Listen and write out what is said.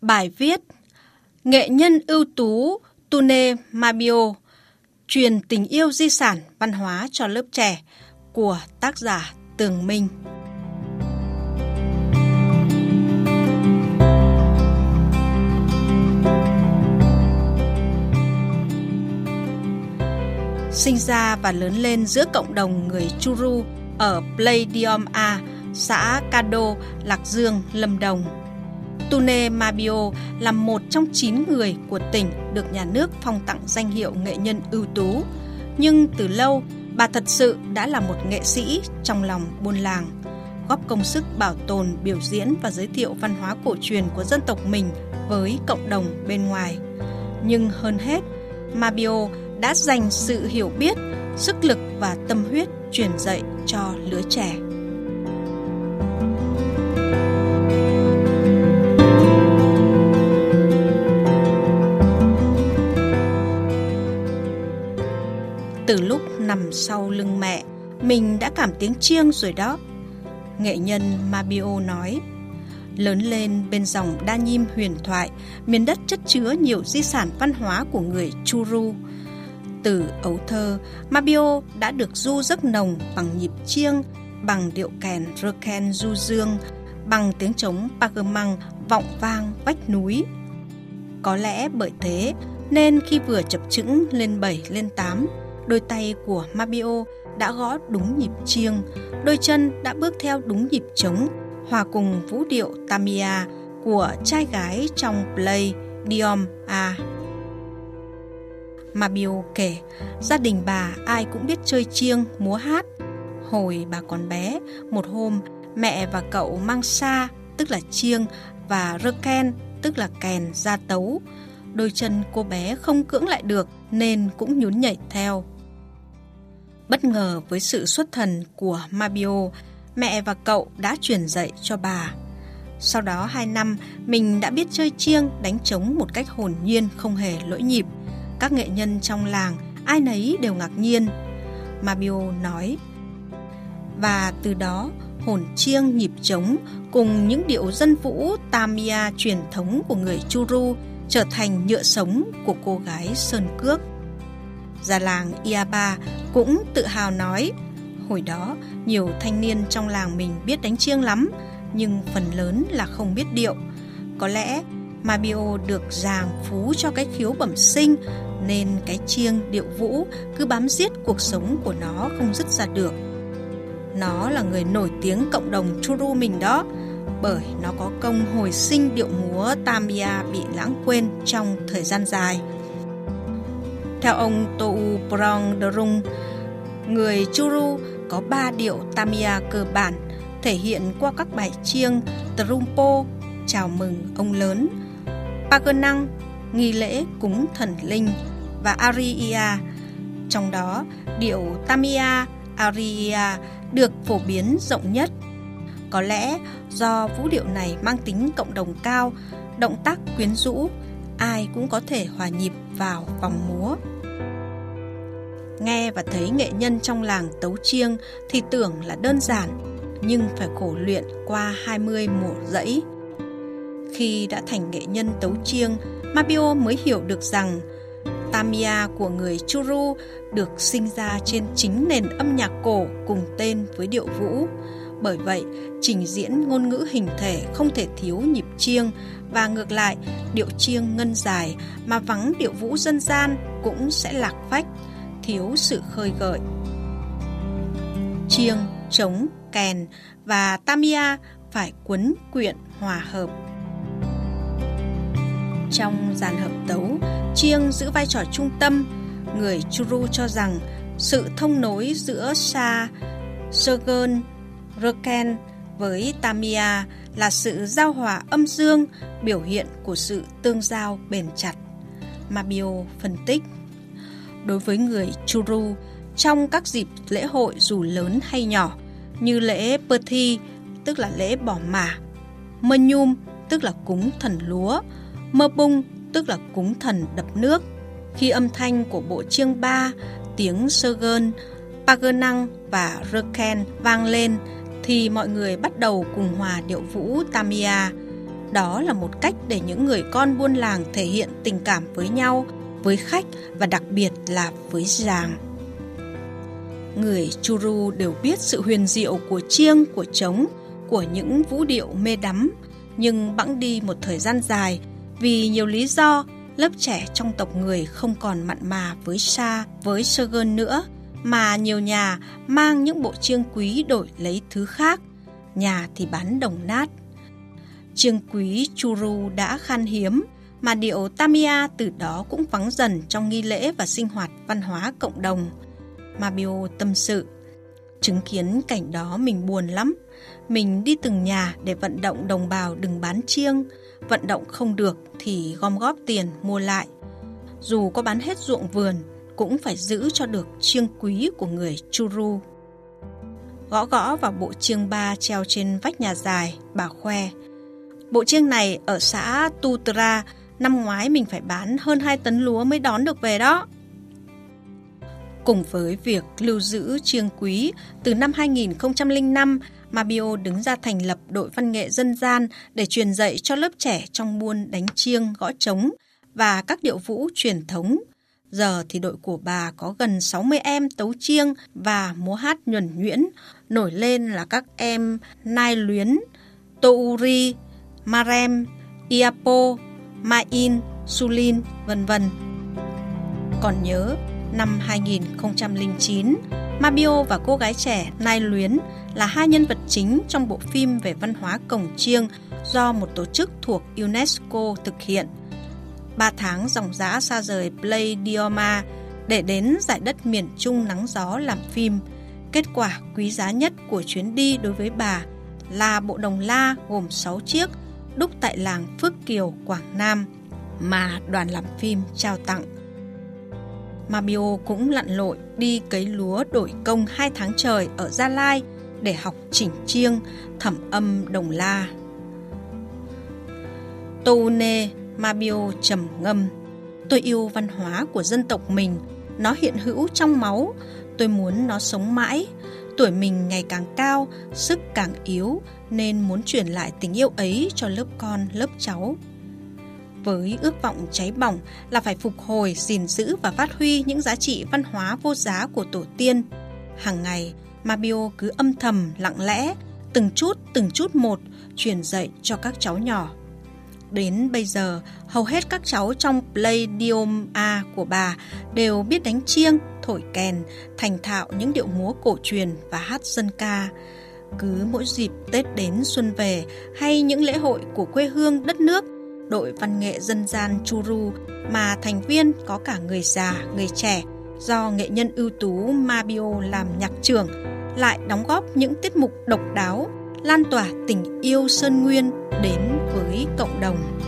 Bài viết Nghệ nhân ưu tú Touneh Ma Bio truyền tình yêu di sản văn hóa cho lớp trẻ của tác giả Tường Minh. Sinh ra và lớn lên giữa cộng đồng người Chu Ru ở plei Diom A, xã Ka Đô, Lạc Dương, Lâm Đồng. Touneh Ma Bio là một trong 9 người của tỉnh được nhà nước phong tặng danh hiệu nghệ nhân ưu tú. Nhưng từ lâu, bà thật sự đã là một nghệ sĩ trong lòng buôn làng, góp công sức bảo tồn, biểu diễn và giới thiệu văn hóa cổ truyền của dân tộc mình với cộng đồng bên ngoài. Nhưng hơn hết, Ma Bio đã dành sự hiểu biết, sức lực và tâm huyết truyền dạy cho lứa trẻ. Từ lúc nằm sau lưng mẹ, mình đã cảm tiếng chiêng rồi đó, nghệ nhân Ma Bio nói. Lớn lên bên dòng đa nhim huyền thoại, miền đất chất chứa nhiều di sản văn hóa của người Chu Ru. Từ ấu thơ, Ma Bio đã được du giấc nồng bằng nhịp chiêng, bằng điệu kèn rơ khen du dương, bằng tiếng trống pagamang vọng vang vách núi. Có lẽ bởi thế nên khi vừa chập chững lên 7 lên 8, đôi tay của Ma Bio đã gõ đúng nhịp chiêng, đôi chân đã bước theo đúng nhịp trống, hòa cùng vũ điệu Tamya của trai gái trong plei Diom A. Ma Bio kể, gia đình bà ai cũng biết chơi chiêng, múa hát. Hồi bà còn bé, một hôm mẹ và cậu mang sa, tức là chiêng, và rơ khen, tức là kèn ra tấu. Đôi chân cô bé không cưỡng lại được nên cũng nhún nhảy theo. Bất ngờ với sự xuất thần của Ma Bio, mẹ và cậu đã truyền dạy cho bà. Sau đó 2 năm, mình đã biết chơi chiêng, đánh trống một cách hồn nhiên, không hề lỗi nhịp. Các nghệ nhân trong làng, ai nấy đều ngạc nhiên, Ma Bio nói. Và từ đó, hồn chiêng, nhịp trống cùng những điệu dân vũ Tamya truyền thống của người Chu Ru trở thành nhựa sống của cô gái Sơn Cước. Già làng Iaba cũng tự hào nói, hồi đó nhiều thanh niên trong làng mình biết đánh chiêng lắm, nhưng phần lớn là không biết điệu. Có lẽ Ma Bio được giàng phú cho cái khiếu bẩm sinh nên cái chiêng điệu vũ cứ bám giết cuộc sống của nó không dứt ra được. Nó là người nổi tiếng cộng đồng Chu Ru mình đó, bởi nó có công hồi sinh điệu múa Tamya bị lãng quên trong thời gian dài. Theo ông Tô U Prong Derung, người Chu Ru có 3 điệu Tamya cơ bản thể hiện qua các bài chiêng Trumpo, chào mừng ông lớn, pagamang, nghi lễ cúng thần linh, và Ariya. Trong đó, điệu Tamya Ariya được phổ biến rộng nhất. Có lẽ do vũ điệu này mang tính cộng đồng cao, động tác quyến rũ, ai cũng có thể hòa nhịp vào vòng múa. Nghe và thấy nghệ nhân trong làng tấu chiêng thì tưởng là đơn giản, nhưng phải khổ luyện qua 20 mùa rẫy. Khi đã thành nghệ nhân tấu chiêng, Ma Bio mới hiểu được rằng Tamya của người Chu Ru được sinh ra trên chính nền âm nhạc cổ cùng tên với điệu vũ. Bởi vậy, trình diễn ngôn ngữ hình thể không thể thiếu nhịp chiêng, và ngược lại, điệu chiêng ngân dài mà vắng điệu vũ dân gian cũng sẽ lạc phách, thiếu sự khơi gợi. Chiêng, trống, kèn và Tamya phải quấn quyện hòa hợp. Trong dàn hợp tấu, chiêng giữ vai trò trung tâm. Người Chu Ru cho rằng sự thông nối giữa Sa, Sơ Gơn, rơ khen với Tamya là sự giao hòa âm dương, biểu hiện của sự tương giao bền chặt. Ma Bio phân tích, đối với người Chu Ru, trong các dịp lễ hội dù lớn hay nhỏ, như lễ Pơ Thi, tức là lễ bỏ mả, Menyum, tức là cúng thần lúa, Mopung, tức là cúng thần đập nước, khi âm thanh của bộ chiêng ba, tiếng sorgel, pagernang và rơ khen vang lên thì mọi người bắt đầu cùng hòa điệu vũ Tamya. Đó là một cách để những người con buôn làng thể hiện tình cảm với nhau, với khách và đặc biệt là với giàng. Người Chu Ru đều biết sự huyền diệu của chiêng, của trống, của những vũ điệu mê đắm, nhưng bẵng đi một thời gian dài, vì nhiều lý do, lớp trẻ trong tộc người không còn mặn mà với Sa, với sorgel nữa, mà nhiều nhà mang những bộ chiêng quý đổi lấy thứ khác, nhà thì bán đồng nát. Chiêng quý Chu Ru đã khan hiếm, mà điệu Tamya từ đó cũng vắng dần trong nghi lễ và sinh hoạt văn hóa cộng đồng. Ma Bio tâm sự, chứng kiến cảnh đó mình buồn lắm. Mình đi từng nhà để vận động đồng bào đừng bán chiêng, vận động không được thì gom góp tiền mua lại. Dù có bán hết ruộng vườn, cũng phải giữ cho được chiêng quý của người Chu Ru. Gõ gõ vào bộ chiêng ba treo trên vách nhà dài, bà khoe. Bộ chiêng này ở xã Tutra, năm ngoái mình phải bán hơn 2 tấn lúa mới đón được về đó. Cùng với việc lưu giữ chiêng quý, từ năm 2005, Ma Bio đứng ra thành lập đội văn nghệ dân gian để truyền dạy cho lớp trẻ trong buôn đánh chiêng, gõ trống và các điệu vũ truyền thống. Giờ thì đội của bà có gần 60 em tấu chiêng và múa hát nhuần nhuyễn, nổi lên là các em Nai Luyến, Tô U Prong, Marem, Iapo, Main, Sulin, vân vân. Còn nhớ, năm 2009, Ma Bio và cô gái trẻ Nai Luyến là hai nhân vật chính trong bộ phim về văn hóa cồng chiêng do một tổ chức thuộc UNESCO thực hiện. 3 tháng dòng dã xa rời plei Diom A để đến giải đất miền Trung nắng gió làm phim. Kết quả quý giá nhất của chuyến đi đối với bà là bộ đồng la gồm 6 chiếc đúc tại làng Phước Kiều, Quảng Nam mà đoàn làm phim trao tặng. Ma Bio cũng lặn lội đi cấy lúa đổi công 2 tháng trời ở Gia Lai để học chỉnh chiêng, thẩm âm đồng la. Touneh Ma Bio trầm ngâm. Tôi yêu văn hóa của dân tộc mình. Nó hiện hữu trong máu. Tôi muốn nó sống mãi. Tuổi mình ngày càng cao, sức càng yếu, nên muốn truyền lại tình yêu ấy cho lớp con, lớp cháu. Với ước vọng cháy bỏng là phải phục hồi, gìn giữ và phát huy những giá trị văn hóa vô giá của tổ tiên. Hàng ngày, Ma Bio cứ âm thầm, lặng lẽ, từng chút một, truyền dạy cho các cháu nhỏ. Đến bây giờ, hầu hết các cháu trong plei Diom A của bà đều biết đánh chiêng, thổi kèn, thành thạo những điệu múa cổ truyền và hát dân ca. Cứ mỗi dịp Tết đến xuân về hay những lễ hội của quê hương đất nước, đội văn nghệ dân gian Chu Ru mà thành viên có cả người già, người trẻ do nghệ nhân ưu tú Ma Bio làm nhạc trưởng lại đóng góp những tiết mục độc đáo, lan tỏa tình yêu Sơn Nguyên đến với cộng đồng.